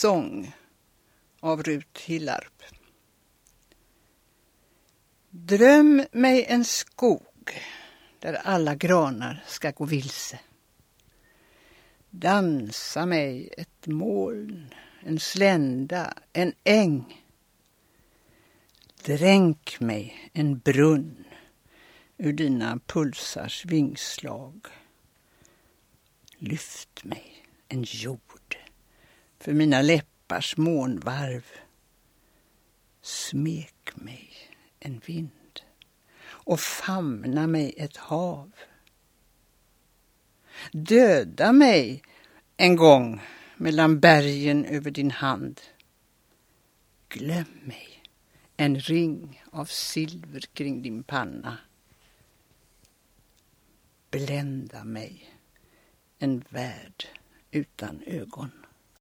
Sång av Rut Hillarp. Dröm mig en skog där alla granar ska gå vilse. Dansa mig ett moln, en slända, en äng. Dränk mig en brunn ur dina pulsars vingslag. Lyft mig en jord för mina läppars månvarv. Smek mig en vind och famna mig ett hav. Döda mig en gång mellan bergen över din hand. Glöm mig en ring av silver kring din panna. Blända mig en värld utan ögon.